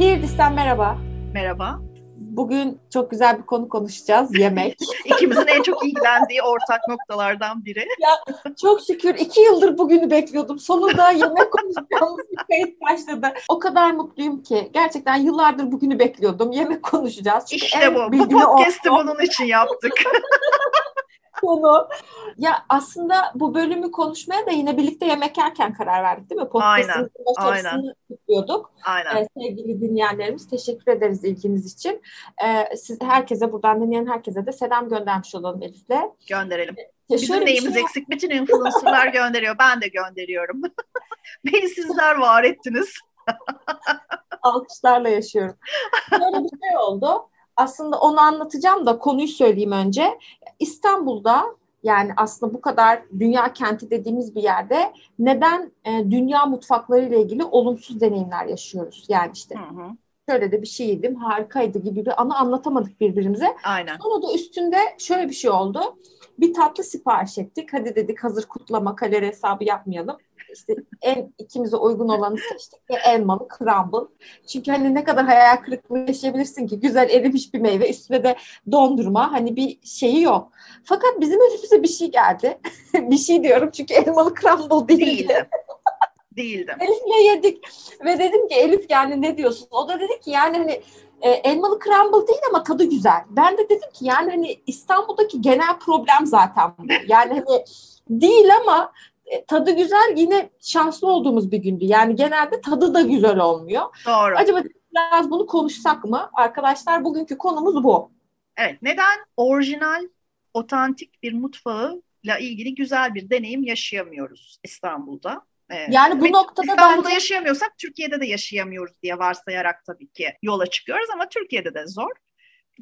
Girdis'ten merhaba. Merhaba. Bugün çok güzel bir konu konuşacağız. Yemek. İkimizin en çok ilgilendiği ortak noktalardan biri. Ya, çok şükür 2 yıldır bugünü bekliyordum. Sonunda yemek konuşacağımız bir kayıt başladı. O kadar mutluyum ki. Gerçekten yıllardır bugünü bekliyordum. Yemek konuşacağız. Çünkü işte bu. Bu podcast'i bunun için yaptık. Konu. Ya aslında bu bölümü konuşmaya da yine birlikte yemek yerken karar verdik değil mi? Podcast'ın başarısını tutluyorduk. Sevgili dinleyenlerimiz teşekkür ederiz ilginiz için. Siz herkese buradan dinleyen herkese de selam göndermiş olalım Elif'le. Gönderelim. Bizim neyimiz eksik? Bütün influencerlar gönderiyor. Ben de gönderiyorum. Beni sizler var ettiniz. Alkışlarla yaşıyorum. Böyle bir şey oldu. Aslında onu anlatacağım da konuyu söyleyeyim önce. İstanbul'da yani aslında bu kadar dünya kenti dediğimiz bir yerde neden dünya mutfaklarıyla ilgili olumsuz deneyimler yaşıyoruz? Yani işte şöyle de bir şey yedim, harikaydı gibi bir anı anlatamadık birbirimize. Aynen. Sonra da üstünde şöyle bir şey oldu. Bir tatlı sipariş ettik. Hadi dedik hazır kutlama, kalori hesabı yapmayalım. İşte en ikimize uygun olanı seçtik ve elmalı crumble. Çünkü hani ne kadar hayal kırıklığı yaşayabilirsin ki, güzel erimiş bir meyve, üstüne de dondurma, hani bir şeyi yok. Fakat bizim önümüze bir şey geldi. Bir şey diyorum çünkü elmalı crumble değildi. Değildi. Elif'le yedik ve dedim ki Elif yani ne diyorsun? O da dedi ki yani hani elmalı crumble değil ama tadı güzel. Ben de dedim ki yani hani İstanbul'daki genel problem zaten bu. Yani hani değil ama tadı güzel, yine şanslı olduğumuz bir gündü. Yani genelde tadı da güzel olmuyor. Doğru. Acaba biraz bunu konuşsak mı? Arkadaşlar bugünkü konumuz bu. Evet. Neden orijinal, otantik bir mutfağıyla ilgili güzel bir deneyim yaşayamıyoruz İstanbul'da? Evet. Yani bu noktada İstanbul'da yaşayamıyorsak Türkiye'de de yaşayamıyoruz diye varsayarak tabii ki yola çıkıyoruz ama Türkiye'de de zor.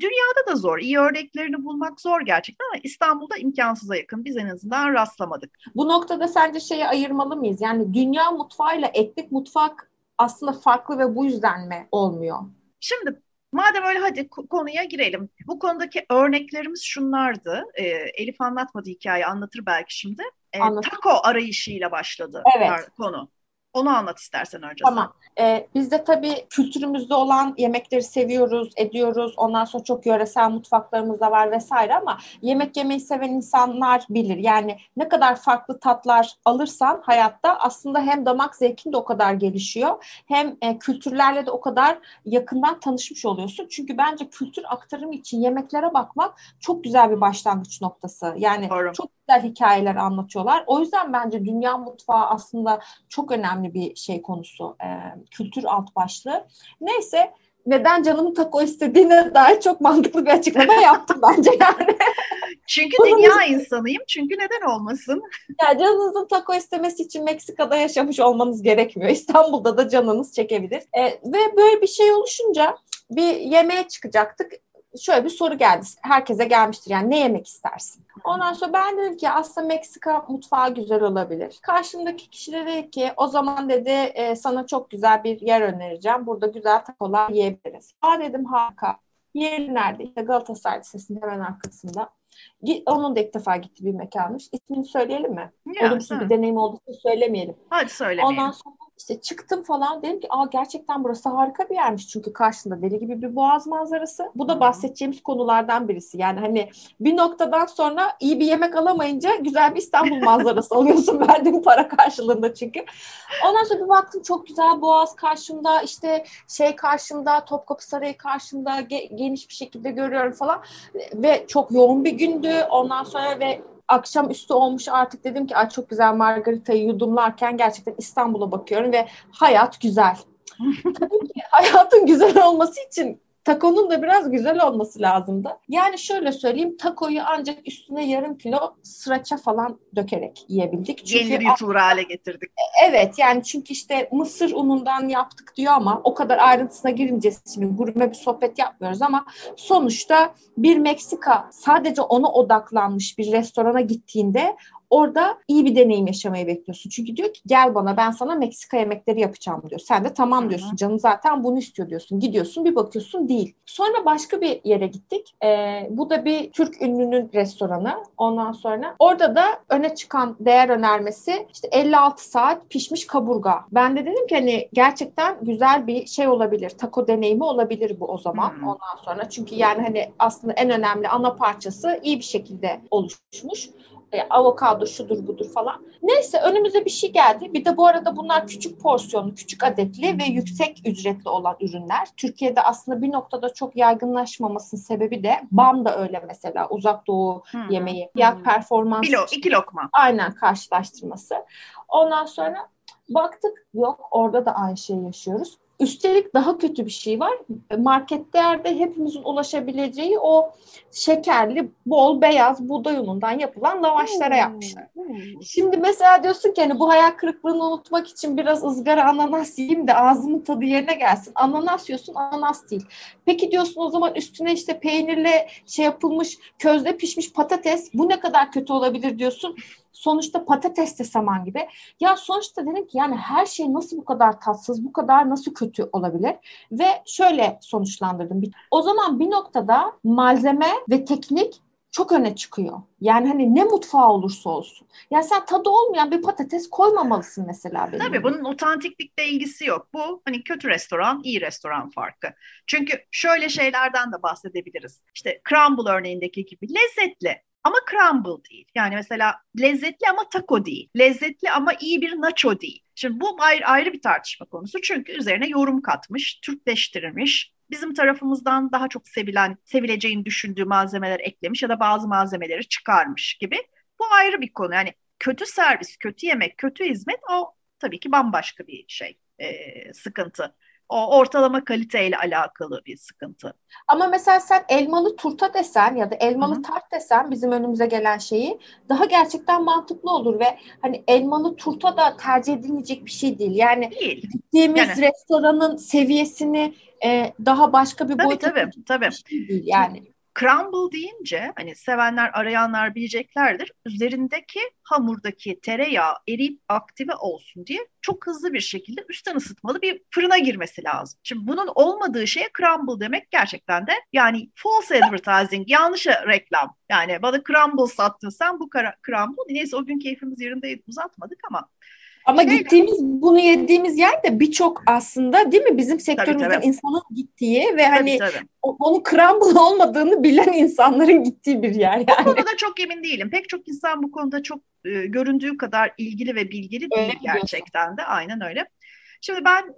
Dünyada da zor. İyi örneklerini bulmak zor gerçekten ama İstanbul'da imkansıza yakın. Biz en azından rastlamadık. Bu noktada sence şeyi ayırmalı mıyız? Yani dünya mutfağıyla etnik mutfak aslında farklı ve bu yüzden mi olmuyor? Şimdi madem öyle hadi konuya girelim. Bu konudaki örneklerimiz şunlardı. Elif anlatmadı hikayeyi, anlatır belki şimdi. Taco arayışıyla başladı konu. Onu anlat istersen önce. Tamam. Biz de tabii kültürümüzde olan yemekleri seviyoruz, ediyoruz. Ondan sonra çok yöresel mutfaklarımız da var vesaire ama yemek yemeyi seven insanlar bilir. Yani ne kadar farklı tatlar alırsan hayatta aslında hem damak zevkin de o kadar gelişiyor. Hem kültürlerle de o kadar yakından tanışmış oluyorsun. Çünkü bence kültür aktarımı için yemeklere bakmak çok güzel bir başlangıç noktası. Yani çok güzel hikayeler anlatıyorlar. O yüzden bence dünya mutfağı aslında çok önemli bir şey konusu, kültür alt başlığı. Neyse, neden canımın taco istediğine dair çok mantıklı bir açıklama yaptım bence yani. Çünkü dünya insanıyım, çünkü neden olmasın? Ya canınızın taco istemesi için Meksika'da yaşamış olmanız gerekmiyor. İstanbul'da da canınız çekebilir. Ve böyle bir şey oluşunca bir yemeğe çıkacaktık. Şöyle bir soru geldi. Herkese gelmiştir. Yani ne yemek istersin? Ondan sonra ben dedim ki aslında Meksika mutfağı güzel olabilir. Karşımdaki kişi de dedi ki o zaman dedi sana çok güzel bir yer önereceğim. Burada güzel takolar yiyebiliriz. Aa dedim harika. Yeri nerede? İşte Galatasaray Lisesi'nin hemen arkasında. Onun da ilk defa gittiği bir mekanmış. İsmini söyleyelim mi? Olumsuz bir deneyim olduğu için söylemeyelim. Hadi söylemeyelim. Ondan sonra işte çıktım falan. Dedim ki gerçekten burası harika bir yermiş. Çünkü karşında deli gibi bir boğaz manzarası. Bu da bahsedeceğimiz konulardan birisi. Yani hani bir noktadan sonra iyi bir yemek alamayınca güzel bir İstanbul manzarası alıyorsun. Verdiğin para karşılığında çünkü. Ondan sonra bir baktım çok güzel boğaz karşımda. İşte şey karşımda, Topkapı Sarayı karşımda geniş bir şekilde görüyorum falan. Ve çok yoğun bir gündü. Ondan sonra ve akşam üstü olmuş artık dedim ki çok güzel margaritayı yudumlarken gerçekten İstanbul'a bakıyorum ve hayat güzel. Tabii ki hayatın güzel olması için takonun da biraz güzel olması lazımdı. Yani şöyle söyleyeyim, takoyu ancak üstüne yarım kilo sraça falan dökerek yiyebildik. Yeni bir tur hale getirdik. Evet yani çünkü işte mısır unundan yaptık diyor ama o kadar ayrıntısına girmeyeceğiz şimdi. Gurme bir sohbet yapmıyoruz ama sonuçta bir Meksika sadece ona odaklanmış bir restorana gittiğinde Orada iyi bir deneyim yaşamayı bekliyorsun. Çünkü diyor ki gel bana, ben sana Meksika yemekleri yapacağım diyor. Sen de tamam diyorsun, canım zaten bunu istiyor diyorsun. Gidiyorsun, bir bakıyorsun değil. Sonra başka bir yere gittik. Bu da bir Türk ünlünün restoranı. Ondan sonra orada da öne çıkan değer önermesi işte 56 saat pişmiş kaburga. Ben de dedim ki hani gerçekten güzel bir şey olabilir. Taco deneyimi olabilir bu o zaman. Ondan sonra çünkü yani hani aslında en önemli ana parçası iyi bir şekilde oluşmuş. Avokado şudur budur falan. Neyse önümüze bir şey geldi. Bir de bu arada bunlar küçük porsiyonlu, küçük adetli ve yüksek ücretli olan ürünler. Türkiye'de aslında bir noktada çok yaygınlaşmamasının sebebi de bam da öyle mesela uzak doğu yemeği. Fiyat performans. İki lokma. Aynen karşılaştırması. Ondan sonra baktık yok orada da aynı şeyi yaşıyoruz. Üstelik daha kötü bir şey var. Marketlerde hepimizin ulaşabileceği o şekerli, bol, beyaz buğday unundan yapılan lavaşlara yapmışlar. Şimdi mesela diyorsun ki hani bu hayal kırıklığını unutmak için biraz ızgara ananas yiyeyim de ağzımın tadı yerine gelsin. Ananas yiyorsun, ananas değil. Peki diyorsun o zaman üstüne işte peynirle şey yapılmış, közde pişmiş patates. Bu ne kadar kötü olabilir diyorsun. Sonuçta patates de saman gibi. Ya sonuçta dedim ki yani her şey nasıl bu kadar tatsız, bu kadar nasıl kötü olabilir? Ve şöyle sonuçlandırdım. O zaman bir noktada malzeme ve teknik çok öne çıkıyor. Yani hani ne mutfağı olursa olsun. Yani sen tadı olmayan bir patates koymamalısın mesela. Benim. Tabii bunun otantiklikle ilgisi yok. Bu hani kötü restoran, iyi restoran farkı. Çünkü şöyle şeylerden de bahsedebiliriz. İşte crumble örneğindeki gibi lezzetli. Ama crumble değil. Yani mesela lezzetli ama taco değil. Lezzetli ama iyi bir nacho değil. Şimdi bu ayrı bir tartışma konusu. Çünkü üzerine yorum katmış, Türkleştirilmiş, bizim tarafımızdan daha çok sevileceğini düşündüğü malzemeler eklemiş ya da bazı malzemeleri çıkarmış gibi. Bu ayrı bir konu. Yani kötü servis, kötü yemek, kötü hizmet o tabii ki bambaşka bir şey, sıkıntı. O ortalama kaliteyle alakalı bir sıkıntı. Ama mesela sen elmalı turta desen ya da elmalı tart desen bizim önümüze gelen şeyi daha gerçekten mantıklı olur ve hani elmalı turta da tercih edilecek bir şey değil. Yani gittiğimiz restoranın seviyesini daha başka bir boyuta tabii. Değil yani. Crumble deyince hani sevenler arayanlar bileceklerdir. Üzerindeki hamurdaki tereyağı eriyip aktive olsun diye çok hızlı bir şekilde üstten ısıtmalı bir fırına girmesi lazım. Şimdi bunun olmadığı şeye crumble demek gerçekten de yani false advertising, yanlış reklam. Yani bana crumble sattın sen bu crumble. Neyse o gün keyfimiz yerindeydi, uzatmadık ama. Ama gittiğimiz, bunu yediğimiz yer de birçok aslında değil mi? Bizim sektörümüzden insanın gittiği ve hani onun crumble olmadığını bilen insanların gittiği bir yer yani. Bu konuda çok emin değilim. Pek çok insan bu konuda çok göründüğü kadar ilgili ve bilgili değil gerçekten de. Aynen öyle. Şimdi ben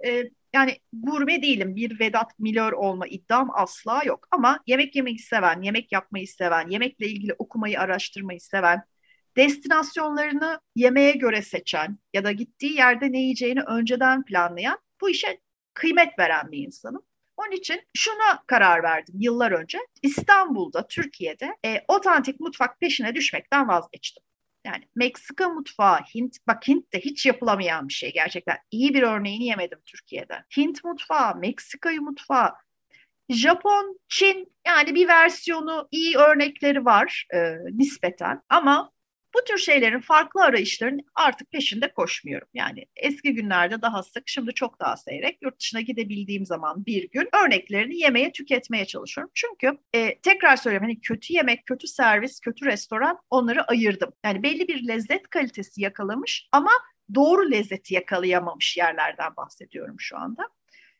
yani gurme değilim. Bir Vedat Milör olma iddiam asla yok. Ama yemek yemeyi seven, yemek yapmayı seven, yemekle ilgili okumayı, araştırmayı seven, destinasyonlarını yemeğe göre seçen ya da gittiği yerde ne yiyeceğini önceden planlayan, bu işe kıymet veren bir insanım. Onun için şuna karar verdim yıllar önce. İstanbul'da, Türkiye'de otantik mutfak peşine düşmekten vazgeçtim. Yani Meksika mutfağı, Hint de hiç yapılamayan bir şey gerçekten. İyi bir örneğini yemedim Türkiye'de. Hint mutfağı, Meksika mutfağı, Japon, Çin yani bir versiyonu, iyi örnekleri var nispeten ama bu tür şeylerin, farklı arayışların artık peşinde koşmuyorum. Yani eski günlerde daha sık, şimdi çok daha seyrek. Yurt dışına gidebildiğim zaman bir gün örneklerini yemeye, tüketmeye çalışıyorum. Çünkü tekrar söylüyorum hani kötü yemek, kötü servis, kötü restoran, onları ayırdım. Yani belli bir lezzet kalitesi yakalamış ama doğru lezzeti yakalayamamış yerlerden bahsediyorum şu anda.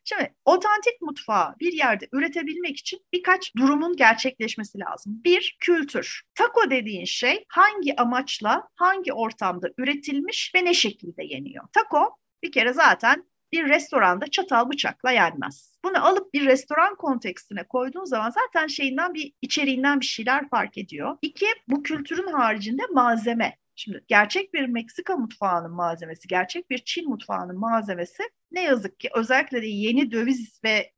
Şimdi otantik mutfağı bir yerde üretebilmek için birkaç durumun gerçekleşmesi lazım. Bir, kültür. Taco dediğin şey hangi amaçla, hangi ortamda üretilmiş ve ne şekilde yeniyor? Taco bir kere zaten bir restoranda çatal bıçakla yenmez. Bunu alıp bir restoran kontekstine koyduğun zaman zaten şeyinden, bir içeriğinden bir şeyler fark ediyor. İki, bu kültürün haricinde malzeme. Şimdi gerçek bir Meksika mutfağının malzemesi, gerçek bir Çin mutfağının malzemesi ne yazık ki özellikle de yeni döviz ve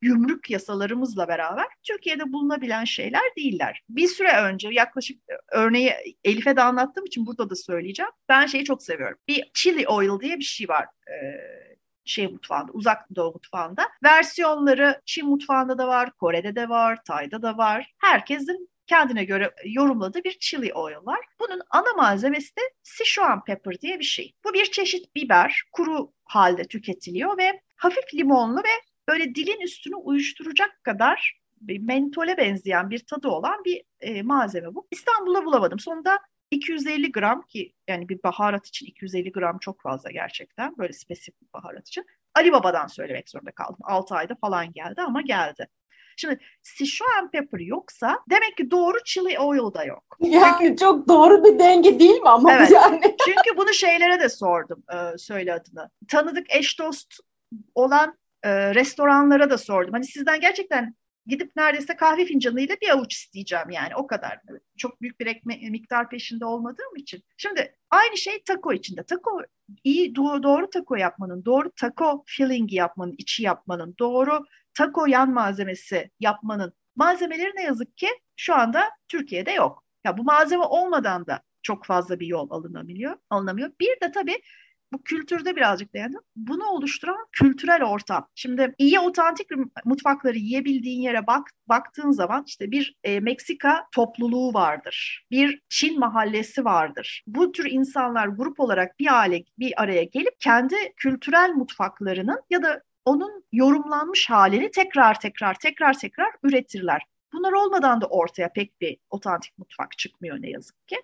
gümrük yasalarımızla beraber Türkiye'de bulunabilen şeyler değiller. Bir süre önce yaklaşık örneği Elif'e de anlattığım için burada da söyleyeceğim. Ben şeyi çok seviyorum. Bir chili oil diye bir şey var. Mutfağında, uzak doğu mutfağında. Versiyonları Çin mutfağında da var, Kore'de de var, Tay'da da var. Herkesin kendine göre yorumladığı bir chili oil var. Bunun ana malzemesi de Sichuan pepper diye bir şey. Bu bir çeşit biber, kuru halde tüketiliyor ve hafif limonlu ve böyle dilin üstünü uyuşturacak kadar bir mentole benzeyen bir tadı olan bir malzeme bu. İstanbul'da bulamadım. Sonunda 250 gram ki yani bir baharat için 250 gram çok fazla gerçekten. Böyle spesifik bir baharat için. Ali Baba'dan söylemek zorunda kaldım. 6 ayda falan geldi ama geldi. Şimdi Sichuan pepper yoksa demek ki doğru chili oil da yok. Yani çünkü, çok doğru bir denge değil mi ama? Evet. Yani. Çünkü bunu şeylere de sordum söyle adını. Tanıdık eş dost olan restoranlara da sordum. Hani sizden gerçekten gidip neredeyse kahve fincanıyla bir avuç isteyeceğim yani o kadar. Çok büyük bir miktar peşinde olmadığım için. Şimdi aynı şey taco içinde. Taco iyi doğru taco yapmanın, doğru taco fillingi yapmanın, içi yapmanın, doğru taco yan malzemesi yapmanın malzemeleri ne yazık ki şu anda Türkiye'de yok. Ya bu malzeme olmadan da çok fazla bir yol alınamıyor. Bir de tabii bu kültürde birazcık dayandım. Bunu oluşturan kültürel ortam. Şimdi iyi otantik mutfakları yiyebildiğin yere baktığın zaman işte bir Meksika topluluğu vardır. Bir Çin mahallesi vardır. Bu tür insanlar grup olarak bir araya gelip kendi kültürel mutfaklarının ya da onun yorumlanmış halini tekrar üretirler. Bunlar olmadan da ortaya pek bir otantik mutfak çıkmıyor ne yazık ki.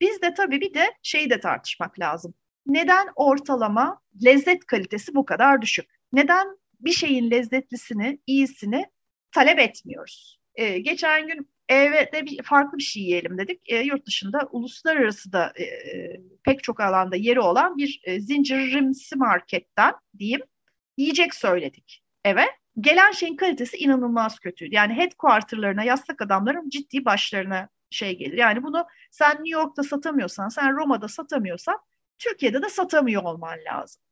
Bizde tabii bir de şeyi de tartışmak lazım. Neden ortalama lezzet kalitesi bu kadar düşük? Neden bir şeyin lezzetlisini, iyisini talep etmiyoruz? Geçen gün evde farklı bir şey yiyelim dedik. Yurt dışında uluslararası da pek çok alanda yeri olan bir zincirimsi marketten diyeyim yiyecek söyledik eve. Gelen şeyin kalitesi inanılmaz kötüydü. Yani headquarterlarına, yastık adamların ciddi başlarına şey gelir. Yani bunu sen New York'ta satamıyorsan, sen Roma'da satamıyorsan Türkiye'de de satamıyor olman lazım.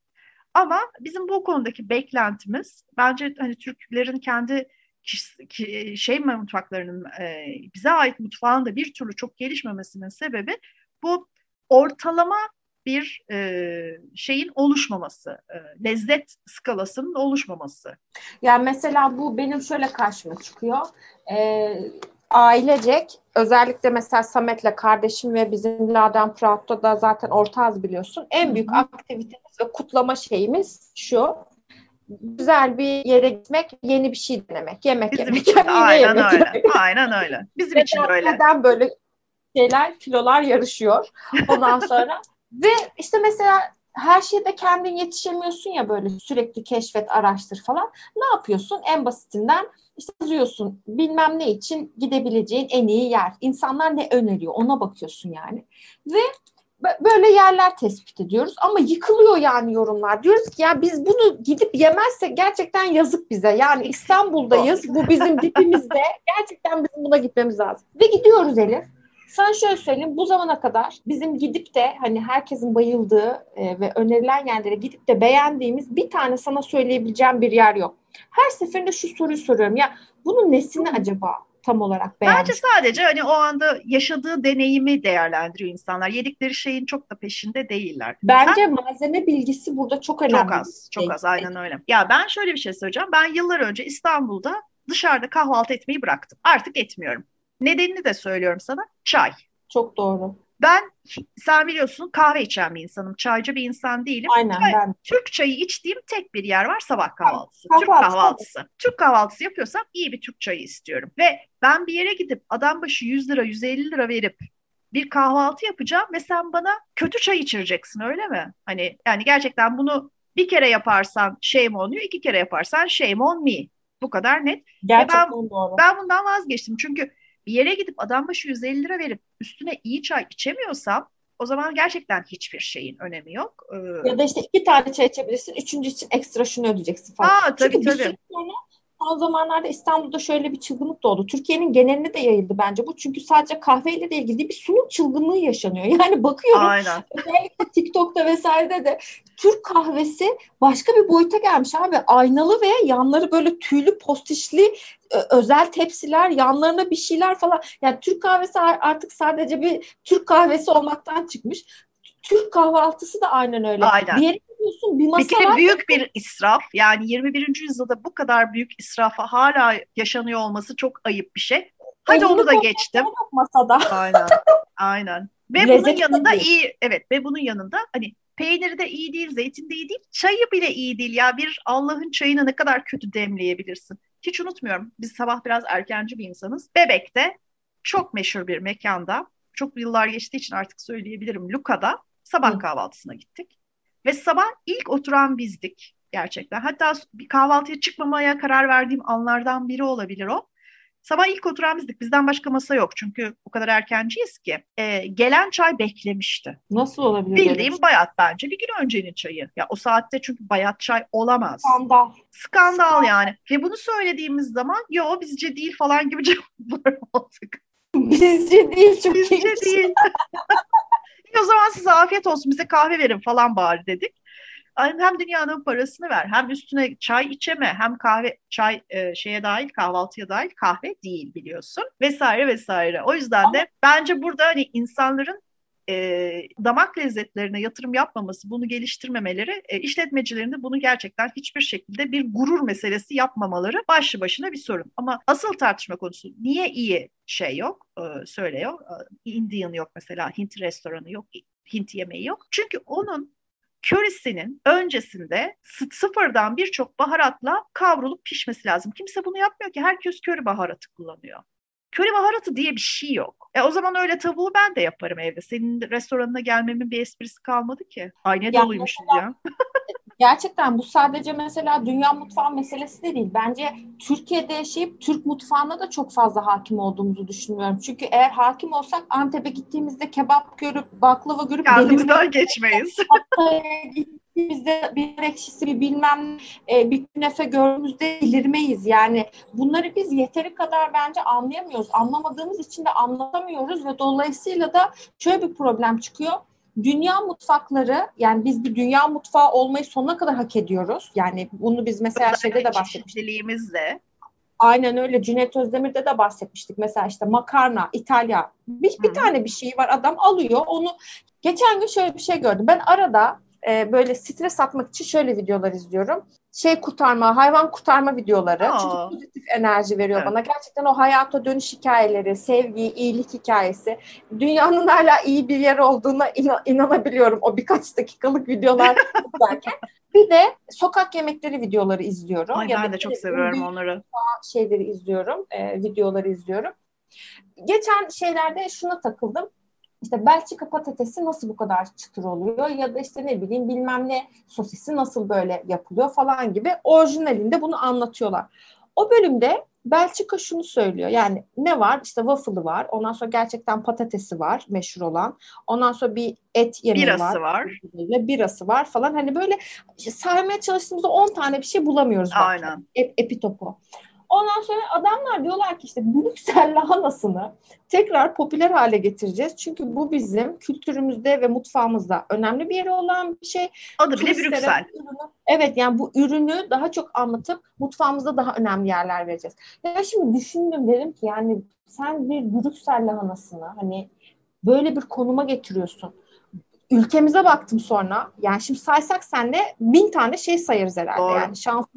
Ama bizim bu konudaki beklentimiz bence hani Türklerin kendi mutfaklarının bize ait mutfağın da bir türlü çok gelişmemesinin sebebi bu ortalama bir şeyin oluşmaması, lezzet skalasının oluşmaması. Yani mesela bu benim şöyle karşıma çıkıyor. Ailecek özellikle mesela Samet'le kardeşim ve bizim Adem Prat'ta da zaten ortağız biliyorsun. En büyük aktivitemiz ve kutlama şeyimiz şu. Güzel bir yere gitmek, yeni bir şey denemek, yemek bizim yemek. Için aynen yemek, öyle. Yemek. Aynen öyle. Bizim ve için öyle. Neden böyle şeyler, kilolar yarışıyor ondan sonra. Ve işte mesela her şeyde kendin yetişemiyorsun ya böyle sürekli keşfet, araştır falan. Ne yapıyorsun? En basitinden işte yazıyorsun bilmem ne için gidebileceğin en iyi yer. İnsanlar ne öneriyor ona bakıyorsun yani. Ve böyle yerler tespit ediyoruz ama yıkılıyor yani yorumlar. Diyoruz ki ya biz bunu gidip yemezsek gerçekten yazık bize. Yani İstanbul'dayız bu bizim dipimizde. Gerçekten bizim buna gitmemiz lazım. Ve gidiyoruz Elif. Sana şöyle söyleyeyim, bu zamana kadar bizim gidip de hani herkesin bayıldığı ve önerilen yerlere gidip de beğendiğimiz bir tane sana söyleyebileceğim bir yer yok. Her seferinde şu soruyu soruyorum ya bunun nesini acaba tam olarak beğenmiş? Bence sadece hani o anda yaşadığı deneyimi değerlendiriyor insanlar. Yedikleri şeyin çok da peşinde değiller. Bence malzeme bilgisi burada çok önemli. Çok az aynen öyle. Ya ben şöyle bir şey söyleyeceğim. Ben yıllar önce İstanbul'da dışarıda kahvaltı etmeyi bıraktım. Artık etmiyorum. Nedenini de söylüyorum sana. Çay. Çok doğru. Sen biliyorsun kahve içen bir insanım. Çaycı bir insan değilim. Aynen ben. Türk çayı içtiğim tek bir yer var sabah kahvaltısı. Türk kahvaltısı. Evet. Türk kahvaltısı yapıyorsam iyi bir Türk çayı istiyorum. Ve ben bir yere gidip adam başı 100 lira 150 lira verip bir kahvaltı yapacağım ve sen bana kötü çay içireceksin öyle mi? Hani yani gerçekten bunu bir kere yaparsan shame on you, 2 kere yaparsan shame on me. Bu kadar net. Gerçekten doğru. Ben bundan vazgeçtim çünkü bir yere gidip adam başı 150 lira verip üstüne iyi çay içemiyorsam o zaman gerçekten hiçbir şeyin önemi yok. Ya da işte 2 tane çay içebilirsin, 3. için ekstra şunu ödeyeceksin falan. Tabii. Son zamanlarda İstanbul'da şöyle bir çılgınlık da oldu. Türkiye'nin geneline de yayıldı bence bu. Çünkü sadece kahveyle de ilgili bir sunum çılgınlığı yaşanıyor. Yani bakıyorum aynen. Özellikle TikTok'ta vesairede de Türk kahvesi başka bir boyuta gelmiş abi. Aynalı ve yanları böyle tüylü postişli özel tepsiler, yanlarına bir şeyler falan. Yani Türk kahvesi artık sadece bir Türk kahvesi olmaktan çıkmış. Türk kahvaltısı da aynen öyle. Aynen. Bir kere büyük bir israf yani 21. yüzyılda bu kadar büyük israfa hala yaşanıyor olması çok ayıp bir şey. Hadi onu da geçtim. Masada. Aynen. Aynen. Ve lezzet bunun yanında değil. İyi. Evet. Ve bunun yanında hani peyniri de iyi değil, zeytin de iyi değil, çayı bile iyi değil. Ya bir Allah'ın çayını ne kadar kötü demleyebilirsin. Hiç unutmuyorum. Biz sabah biraz erkenci bir insanız. Bebek'te çok meşhur bir mekanda, çok yıllar geçtiği için artık söyleyebilirim, Luka'da sabah kahvaltısına gittik. Ve sabah ilk oturan bizdik gerçekten. Hatta bir kahvaltıya çıkmamaya karar verdiğim anlardan biri olabilir o. Sabah ilk oturan bizdik. Bizden başka masa yok. Çünkü o kadar erkenciyiz ki. Gelen çay beklemişti. Nasıl olabilir? Bildiğim böyle? Bayat bence. Bir gün öncenin çayı. Ya o saatte çünkü bayat çay olamaz. Skandal yani. Ve bunu söylediğimiz zaman yo bizce değil falan gibi cevaplar aldık. Bizce değil. Çok bizce iyiymiş. Değil. O zaman size afiyet olsun. Bize kahve verin falan bari dedik. Hem dünyanın parasını ver, hem üstüne çay içeme, hem kahve, çay şeye dahil, kahvaltıya dahil kahve değil biliyorsun vesaire vesaire. O yüzden de bence burada hani insanların damak lezzetlerine yatırım yapmaması, bunu geliştirmemeleri, işletmecilerin de bunu gerçekten hiçbir şekilde bir gurur meselesi yapmamaları başlı başına bir sorun. Ama asıl tartışma konusu niye iyi şey yok, söyle yok, Indian yok mesela, Hint restoranı yok, Hint yemeği yok. Çünkü onun körisinin öncesinde sıfırdan birçok baharatla kavrulup pişmesi lazım. Kimse bunu yapmıyor ki. Herkes köri baharatı kullanıyor. Köri baharatı diye bir şey yok. O zaman öyle tavuğu ben de yaparım evde. Senin restoranına gelmemin bir esprisi kalmadı ki. Ay ne doluymuş ya. Gerçekten bu sadece mesela dünya mutfağı meselesi de değil. Bence Türkiye'de yaşayıp Türk mutfağına da çok fazla hakim olduğumuzu düşünmüyorum. Çünkü eğer hakim olsak Antep'e gittiğimizde kebap görüp, baklava görüp... Yardımdan geçmeyiz. Bizde bir ekşisi, bir bilmem, bir künefe gördüğümüzde delirmeyiz. Yani bunları biz yeteri kadar bence anlayamıyoruz. Anlamadığımız için de anlatamıyoruz ve dolayısıyla da şöyle bir problem çıkıyor. Dünya mutfakları, yani biz bir dünya mutfağı olmayı sonuna kadar hak ediyoruz. Yani bunu biz mesela şeyde de bahsetmiştik. Aynen öyle. Cüneyt Özdemir'de de bahsetmiştik. Mesela işte makarna, İtalya. Bir tane bir şey var, adam alıyor onu. Geçen gün şöyle bir şey gördüm. Ben arada böyle stres atmak için şöyle videolar izliyorum. Hayvan kurtarma videoları. Çünkü pozitif enerji veriyor bana. Gerçekten o hayata dönüş hikayeleri, sevgi, iyilik hikayesi. Dünyanın hala iyi bir yer olduğuna inanabiliyorum o birkaç dakikalık videolar izlerken. Bir de sokak yemekleri videoları izliyorum. Ay, ya ben de çok seviyorum onları. Şeyleri izliyorum, videoları izliyorum. Geçen şeylerde şuna takıldım. İşte Belçika patatesi nasıl bu kadar çıtır oluyor ya da işte ne bileyim bilmem ne sosisi nasıl böyle yapılıyor falan gibi orijinalinde bunu anlatıyorlar. O bölümde Belçika şunu söylüyor, yani ne var işte waffle'ı var, ondan sonra gerçekten patatesi var meşhur olan, ondan sonra bir et yemeği var. Birası var falan, hani böyle işte saymaya çalıştığımızda 10 tane bir şey bulamıyoruz. Aynen. Epitopu. Ondan sonra adamlar diyorlar ki işte Brüksel lahanasını tekrar popüler hale getireceğiz. Çünkü bu bizim kültürümüzde ve mutfağımızda önemli bir yeri olan bir şey. Adı bile Brüksel. Evet, yani bu ürünü daha çok anlatıp mutfağımızda daha önemli yerler vereceğiz. Ya şimdi düşündüm, dedim ki yani sen bir Brüksel lahanasını hani böyle bir konuma getiriyorsun. Ülkemize baktım sonra, yani şimdi saysak senle 1000 tane şey sayarız herhalde. Doğru. Yani şanslı.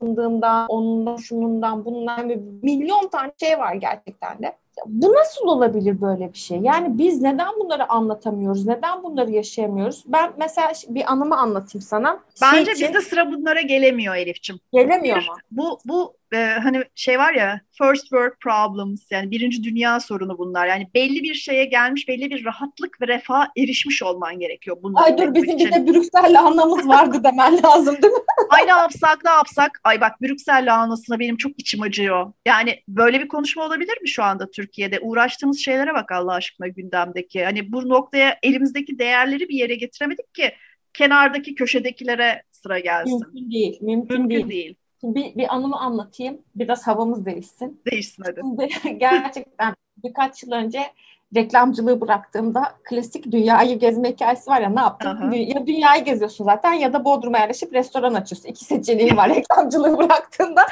Fındığından, onundan, şunundan, bundan, milyon tane şey var gerçekten de. Bu nasıl olabilir böyle bir şey? Yani biz neden bunları anlatamıyoruz? Neden bunları yaşayamıyoruz? Ben mesela bir anımı anlatayım sana. Bence bizde sıra bunlara gelemiyor Elif'ciğim. Gelemiyor mu? Bu hani şey var ya, first world problems, yani birinci dünya sorunu bunlar. Yani belli bir şeye gelmiş, belli bir rahatlık ve refaha erişmiş olman gerekiyor. Ay dur, bizim bir de Brüksel lahanamız vardı demen lazım değil mi? Ay ne yapsak? Ay bak Brüksel lahanasına benim çok içim acıyor. Yani böyle bir konuşma olabilir mi şu anda Türkiye'de? Uğraştığımız şeylere bak Allah aşkına gündemdeki. Hani bu noktaya elimizdeki değerleri bir yere getiremedik ki kenardaki köşedekilere sıra gelsin. Mümkün değil. Bir anımı anlatayım. Biraz havamız değişsin. Değişsin hadi. Şimdi gerçekten birkaç yıl önce reklamcılığı bıraktığımda klasik dünyayı gezme hikayesi var ya, ne yaptım? Aha. Ya dünyayı geziyorsun zaten ya da Bodrum'a yerleşip restoran açıyorsun. 2 seçeneğim var reklamcılığı bıraktığımda.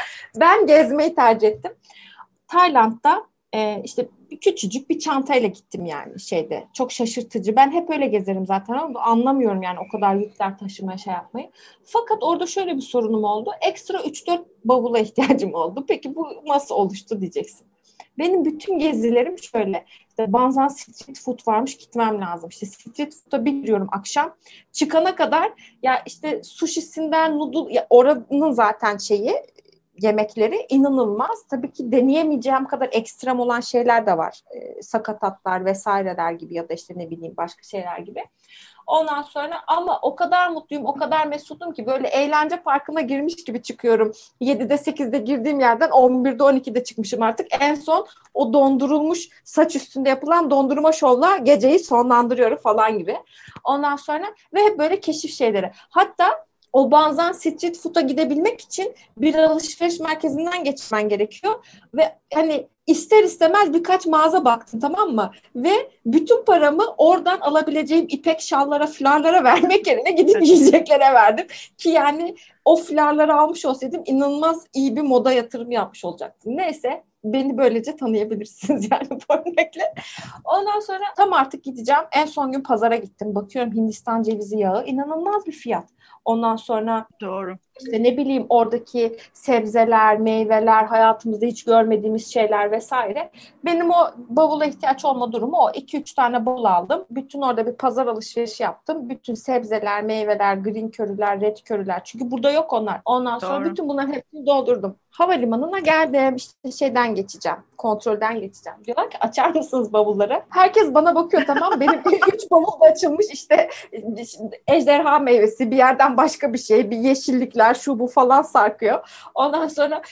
Ben gezmeyi tercih ettim. Tayland'da işte küçücük bir çantayla gittim yani şeyde. Çok şaşırtıcı. Ben hep öyle gezerim zaten ama anlamıyorum yani o kadar yükler taşımaya şey yapmayı. Fakat orada şöyle bir sorunum oldu. Ekstra 3-4 bavula ihtiyacım oldu. Peki bu nasıl oluştu diyeceksin. Benim bütün gezilerim şöyle. İşte bazen street food varmış, gitmem lazım. İşte street food'a bir giriyorum akşam. Çıkana kadar ya işte sushisinden noodle, ya oranın zaten şeyi, yemekleri inanılmaz. Tabii ki deneyemeyeceğim kadar ekstrem olan şeyler de var. Sakatatlar vesaireler gibi ya da işte ne bileyim başka şeyler gibi. Ondan sonra ama o kadar mutluyum, o kadar mesutum ki böyle eğlence parkına girmiş gibi çıkıyorum. 7'de 8'de girdiğim yerden 11'de 12'de çıkmışım artık. En son o dondurulmuş saç üstünde yapılan dondurma şovla geceyi sonlandırıyorum falan gibi. Ondan sonra ve hep böyle keşif şeyleri. Hatta o bazen street food'a gidebilmek için bir alışveriş merkezinden geçmen gerekiyor. Ve hani ister istemez birkaç mağaza baktım, tamam mı? Ve bütün paramı oradan alabileceğim ipek şallara, flarlara vermek yerine gidip yiyeceklere verdim. Ki yani o flarları almış olsaydım inanılmaz iyi bir moda yatırım yapmış olacaktım. Neyse, beni böylece tanıyabilirsiniz yani bu örnekle. Ondan sonra tam artık gideceğim. En son gün pazara gittim. Bakıyorum Hindistan cevizi yağı inanılmaz bir fiyat. Ondan sonra doğru. İşte ne bileyim oradaki sebzeler, meyveler, hayatımızda hiç görmediğimiz şeyler vesaire. Benim o bavula ihtiyaç olma durumu o. 2-3 tane bavul aldım. Bütün orada bir pazar alışverişi yaptım. Bütün sebzeler, meyveler, green curry'ler, red curry'ler. Çünkü burada yok onlar. Ondan sonra doğru. Bütün bunların hepsini doldurdum. Havalimanına geldim. İşte şeyden geçeceğim. Kontrolden geçeceğim. Diyorlar ki açar mısınız bavulları? Herkes bana bakıyor, tamam. Benim 3 bavul açılmış, işte ejderha meyvesi, bir yerden başka bir şey, bir yeşillikler, şu bu falan sarkıyor. Ondan sonra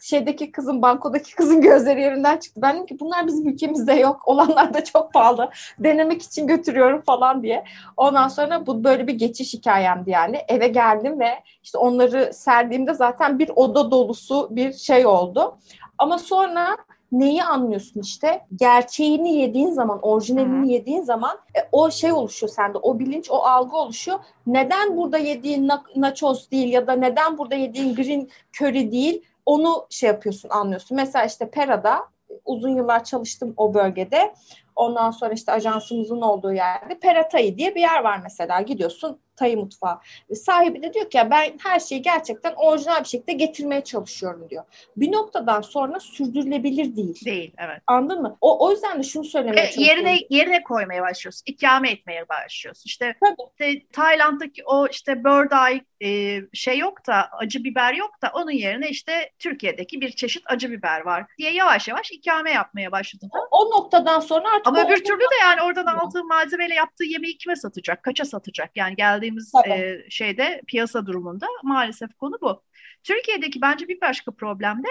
şeydeki kızın, bankodaki kızın gözleri yerinden çıktı. Ben dedim ki bunlar bizim ülkemizde yok. Olanlar da çok pahalı. Denemek için götürüyorum falan diye. Ondan sonra bu böyle bir geçiş hikayemdi yani. Eve geldim ve işte onları serdiğimde zaten bir oda dolusu bir şey oldu. Ama sonra neyi anlıyorsun işte? Gerçeğini yediğin zaman, orijinalini yediğin zaman o şey oluşuyor sende. O bilinç, o algı oluşuyor. Neden burada yediğin nachos değil ya da neden burada yediğin green curry değil, onu şey yapıyorsun, anlıyorsun. Mesela işte Pera'da uzun yıllar çalıştım o bölgede. Ondan sonra işte ajansımızın olduğu yerde Peratai diye bir yer var mesela. Gidiyorsun Tay mutfağı. Sahibi de diyor ki ya ben her şeyi gerçekten orijinal bir şekilde getirmeye çalışıyorum diyor. Bir noktadan sonra sürdürülebilir değil. Değil, evet. Anladın mı? O yüzden de şunu söylemeye çalışıyorum. Yerine koymaya başlıyorsun. İkame etmeye başlıyorsun. İşte, işte Tayland'daki o işte bird eye şey yok da, acı biber yok da onun yerine işte Türkiye'deki bir çeşit acı biber var diye yavaş yavaş ikame yapmaya başladım. O noktadan sonra artık. Ama öbür türlü de yani oradan aldığı malzemeyle yaptığı yemeği kime satacak? Kaça satacak? Yani geldiğimiz şeyde, piyasa durumunda maalesef konu bu. Türkiye'deki bence bir başka problem de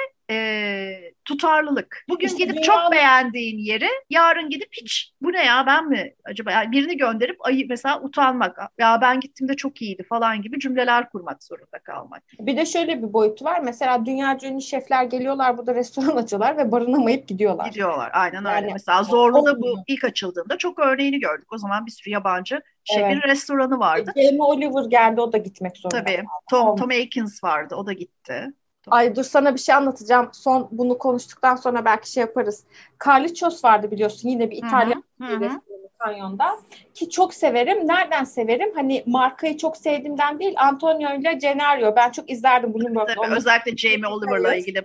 tutarlılık. Bugün işte gidip çok beğendiğin yeri yarın gidip hiç bu ne ya ben mi acaba yani birini gönderip mesela utanmak, ya ben gittiğimde çok iyiydi falan gibi cümleler kurmak zorunda kalmak. Bir de şöyle bir boyutu var. Mesela dünyaca ünlü şefler geliyorlar, burada restoran açıyorlar ve barınamayıp gidiyorlar. Gidiyorlar, aynen öyle. Yani, mesela Zorlu'da bu ilk açıldığında çok örneğini gördük. O zaman bir sürü yabancı şefin restoranı vardı. Jamie Oliver geldi, o da gitmek zorunda. Tabii. Tom Hanks vardı, o da gitti. Ay dur, sana bir şey anlatacağım. Son bunu konuştuktan sonra belki şey yaparız. Karliços vardı biliyorsun, yine bir İtalyan restoranı kanyonda. Ki çok severim. Nereden severim? Hani markayı çok sevdiğimden değil. Antonio ile Gennaro. Ben çok izlerdim bunun böyle. Tabii, özellikle Jamie Oliver'la ilgili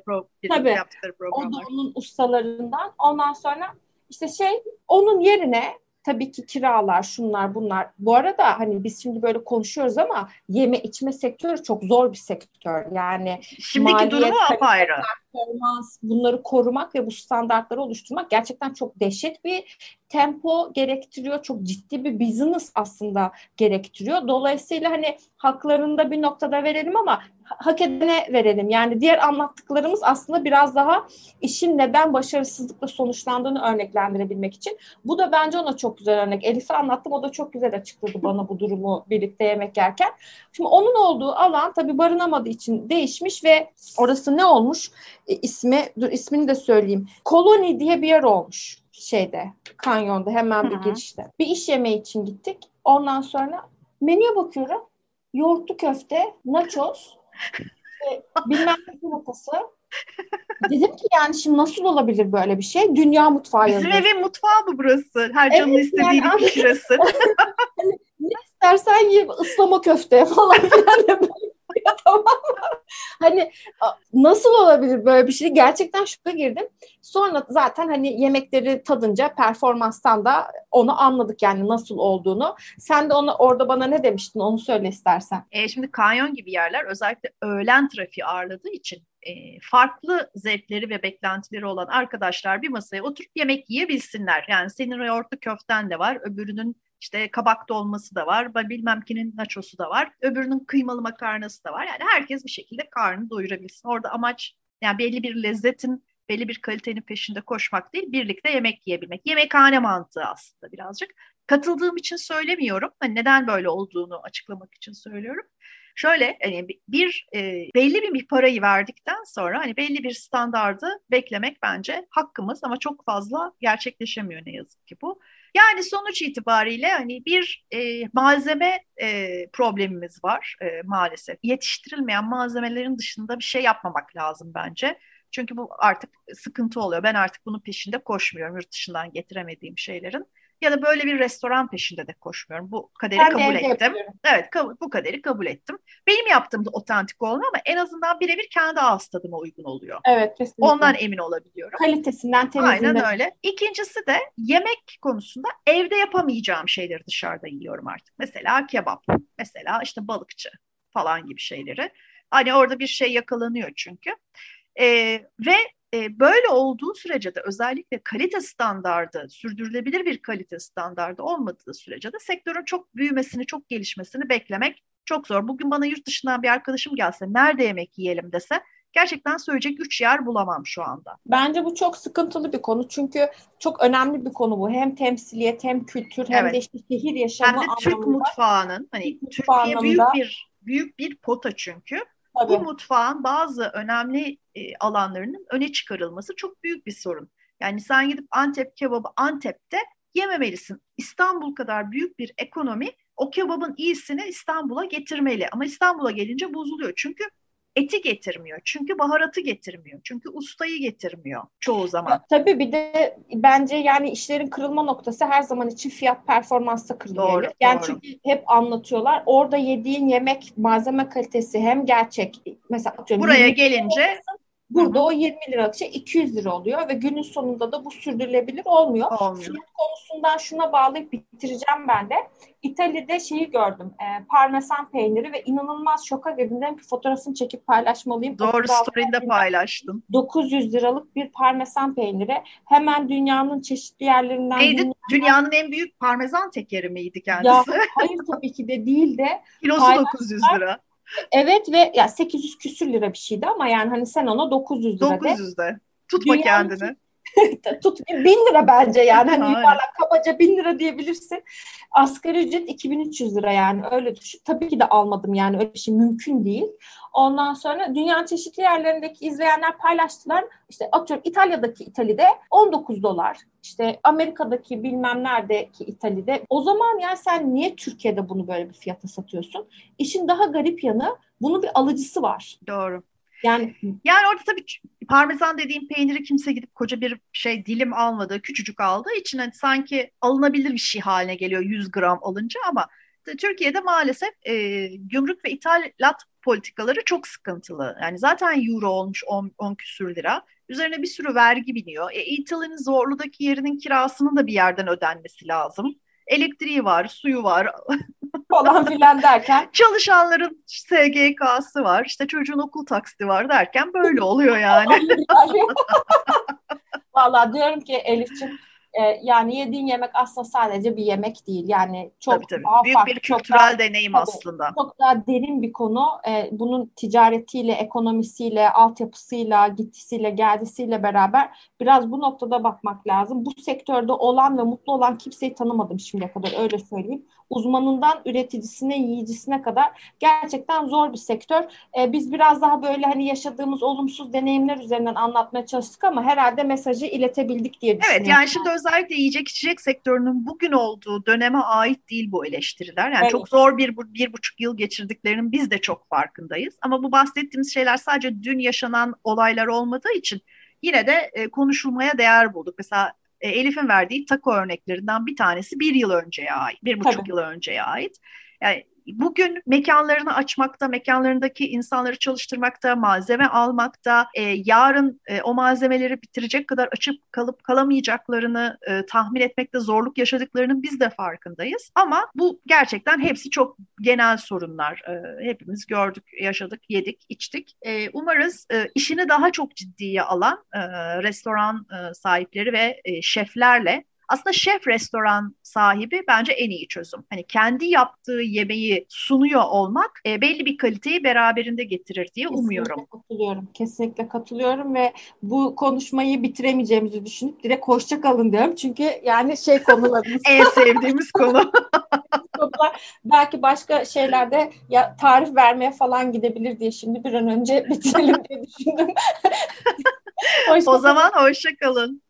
yaptıkları programlar. O da onun ustalarından. Ondan sonra işte şey, onun yerine tabii ki kiralar, şunlar, bunlar. Bu arada hani biz şimdi böyle konuşuyoruz ama yeme içme sektörü çok zor bir sektör. Yani şimdiki durumu apayrı. Bunları korumak ve bu standartları oluşturmak gerçekten çok dehşet bir tempo gerektiriyor. Çok ciddi bir business aslında gerektiriyor. Dolayısıyla hani haklarında bir noktada verelim ama hak edene verelim. Yani diğer anlattıklarımız aslında biraz daha işin neden başarısızlıkla sonuçlandığını örneklendirebilmek için. Bu da bence ona çok güzel örnek. Elif'e anlattım, o da çok güzel açıkladı bana bu durumu birlikte yemek yerken. Şimdi onun olduğu alan tabii barınamadığı için değişmiş ve orası ne olmuş? İsmini de söyleyeyim. Koloni diye bir yer olmuş şeyde, kanyonda hemen bir girişte. Bir iş yemeği için gittik. Ondan sonra menüye bakıyorum. Yoğurtlu köfte, nachos, bilmem ne salatası. Dedim ki yani şimdi nasıl olabilir böyle bir şey? Dünya mutfağı yazıyor. Bizim evin mutfağı mı burası? Her canın istediği yani, burası. Ne istersen ye, ıslama köfte falan filan. Tamam mı? Hani nasıl olabilir böyle bir şey? Gerçekten şoka girdim. Sonra zaten hani yemekleri tadınca performanstan da onu anladık yani nasıl olduğunu. Sen de onu orada bana ne demiştin onu söyle istersen. Şimdi kanyon gibi yerler özellikle öğlen trafiği ağırladığı için farklı zevkleri ve beklentileri olan arkadaşlar bir masaya oturup yemek yiyebilsinler. Yani senin yoğurtlu köften de var, öbürünün işte kabak dolması da var, bilmem kinin nachosu da var, öbürünün kıymalı makarnası da var. Yani herkes bir şekilde karnını doyurabilsin. Orada amaç yani belli bir lezzetin, belli bir kalitenin peşinde koşmak değil, birlikte yemek yiyebilmek. Yemekhane mantığı aslında birazcık. Katıldığım için söylemiyorum. Hani neden böyle olduğunu açıklamak için söylüyorum. Şöyle hani belli bir parayı verdikten sonra hani belli bir standardı beklemek bence hakkımız ama çok fazla gerçekleşemiyor ne yazık ki bu. Yani sonuç itibariyle hani bir malzeme problemimiz var maalesef. Yetiştirilmeyen malzemelerin dışında bir şey yapmamak lazım bence. Çünkü bu artık sıkıntı oluyor. Ben artık bunun peşinde koşmuyorum yurt dışından getiremediğim şeylerin. Ya da böyle bir restoran peşinde de koşmuyorum. Bu kaderi kabul ettim. Evet, bu kaderi kabul ettim. Benim yaptığım da otantik olma ama en azından birebir kendi ağız tadıma uygun oluyor. Evet, kesinlikle. Ondan emin olabiliyorum. Kalitesinden, temizliğinden. Aynen öyle. İkincisi de yemek konusunda evde yapamayacağım şeyleri dışarıda yiyorum artık. Mesela kebap, mesela işte balıkçı falan gibi şeyleri. Hani orada bir şey yakalanıyor çünkü. Ve böyle olduğu sürece de özellikle kalite standardı, sürdürülebilir bir kalite standardı olmadığı sürece de sektörün çok büyümesini, çok gelişmesini beklemek çok zor. Bugün bana yurt dışından bir arkadaşım gelse, nerede yemek yiyelim dese, gerçekten söyleyecek 3 yer bulamam şu anda. Bence bu çok sıkıntılı bir konu. Çünkü çok önemli bir konu bu. Hem temsiliyet, hem kültür, hem de işte şehir yaşamı anlamında. Hem de Türk mutfağının, hani Türkiye büyük bir pota çünkü. Tabii. Bu mutfağın bazı önemli alanlarının öne çıkarılması çok büyük bir sorun. Yani sen gidip Antep kebabı Antep'te yememelisin. İstanbul kadar büyük bir ekonomi o kebabın iyisini İstanbul'a getirmeli. Ama İstanbul'a gelince bozuluyor. Çünkü eti getirmiyor. Çünkü baharatı getirmiyor. Çünkü ustayı getirmiyor çoğu zaman. Tabii bir de bence yani işlerin kırılma noktası her zaman için fiyat performansta kırılıyor. Doğru, yani doğru. Çünkü hep anlatıyorlar. Orada yediğin yemek malzeme kalitesi hem gerçek. Mesela atıyorum, buraya gelince burada o 20 liralık şey 200 lira oluyor ve günün sonunda da bu sürdürülebilir olmuyor. Fiyat konusundan şuna bağlayıp bitireceğim ben de. İtalya'da şeyi gördüm, parmesan peyniri ve inanılmaz şoka girdim. Dedim ki fotoğrafını çekip paylaşmalıyım. Doğru, story'inde paylaştım. 900 liralık bir parmesan peyniri. Hemen dünyanın çeşitli yerlerinden. Neydi? Dünyanın en büyük parmesan tekeri miydi kendisi? Ya, hayır tabii ki de değil de. Kilosu 900 lira. Evet ve ya 800 küsür lira bir şeydi ama yani hani sen ona 900 lira 900 de. Tutma dünyanın kendini. Tut 1000 lira bence yani hani yuvarlak kabaca 1000 lira diyebilirsin. Asgari ücret 2300 lira yani öyle düşün. Tabii ki de almadım yani öyle bir şey mümkün değil. Ondan sonra dünyanın çeşitli yerlerindeki izleyenler paylaştılar. İşte atıyorum İtalya'da 19 dolar. İşte Amerika'daki bilmem neredeki İtalya'da. O zaman yani sen niye Türkiye'de bunu böyle bir fiyata satıyorsun? İşin daha garip yanı bunun bir alıcısı var. Doğru. Yani orada tabii parmesan dediğim peyniri kimse gidip koca bir şey dilim almadığı, küçücük aldığı için hani sanki alınabilir bir şey haline geliyor 100 gram alınca ama Türkiye'de maalesef gümrük ve ithalat politikaları çok sıkıntılı. Yani zaten euro olmuş 10 küsür lira. Üzerine bir sürü vergi biniyor. İtalya'nın Zorlu'daki yerinin kirasının da bir yerden ödenmesi lazım. Elektriği var, suyu var falan filan derken. Çalışanların SGK'sı var, işte çocuğun okul taksiti var derken böyle oluyor yani. Vallahi diyorum ki Elif'ciğim yani yediğin yemek aslında sadece bir yemek değil. Yani çok tabii. Daha büyük farklı, bir kültürel daha, deneyim tabii, aslında. Çok daha derin bir konu. Bunun ticaretiyle, ekonomisiyle, altyapısıyla, gittisiyle, geldisiyle beraber biraz bu noktada bakmak lazım. Bu sektörde olan ve mutlu olan kimseyi tanımadım şimdiye kadar öyle söyleyeyim. Uzmanından üreticisine, yiyicisine kadar gerçekten zor bir sektör. Biz biraz daha böyle hani yaşadığımız olumsuz deneyimler üzerinden anlatmaya çalıştık ama herhalde mesajı iletebildik diye düşünüyorum. Evet yani şimdi özellikle yiyecek içecek sektörünün bugün olduğu döneme ait değil bu eleştiriler. Yani evet. Çok zor bir buçuk yıl geçirdiklerinin biz de çok farkındayız. Ama bu bahsettiğimiz şeyler sadece dün yaşanan olaylar olmadığı için yine de konuşulmaya değer bulduk. Mesela Elif'in verdiği taco örneklerinden bir tanesi 1 yıl önceye ait, 1,5 yıl önceye ait. Yani bugün mekanlarını açmakta, mekanlarındaki insanları çalıştırmakta, malzeme almakta, yarın o malzemeleri bitirecek kadar açıp kalıp kalamayacaklarını tahmin etmekte zorluk yaşadıklarının biz de farkındayız. Ama bu gerçekten hepsi çok genel sorunlar. Hepimiz gördük, yaşadık, yedik, içtik. Umarız işini daha çok ciddiye alan restoran sahipleri ve şeflerle, aslında şef restoran sahibi bence en iyi çözüm. Hani kendi yaptığı yemeği sunuyor olmak belli bir kaliteyi beraberinde getirir diye umuyorum. Kesinlikle katılıyorum ve bu konuşmayı bitiremeyeceğimizi düşünüp direkt hoşça kalın diyorum. Çünkü yani konularımız. En sevdiğimiz konu. Belki başka şeylerde ya tarif vermeye falan gidebilir diye şimdi bir an önce bitirelim diye düşündüm. O zaman hoşça kalın.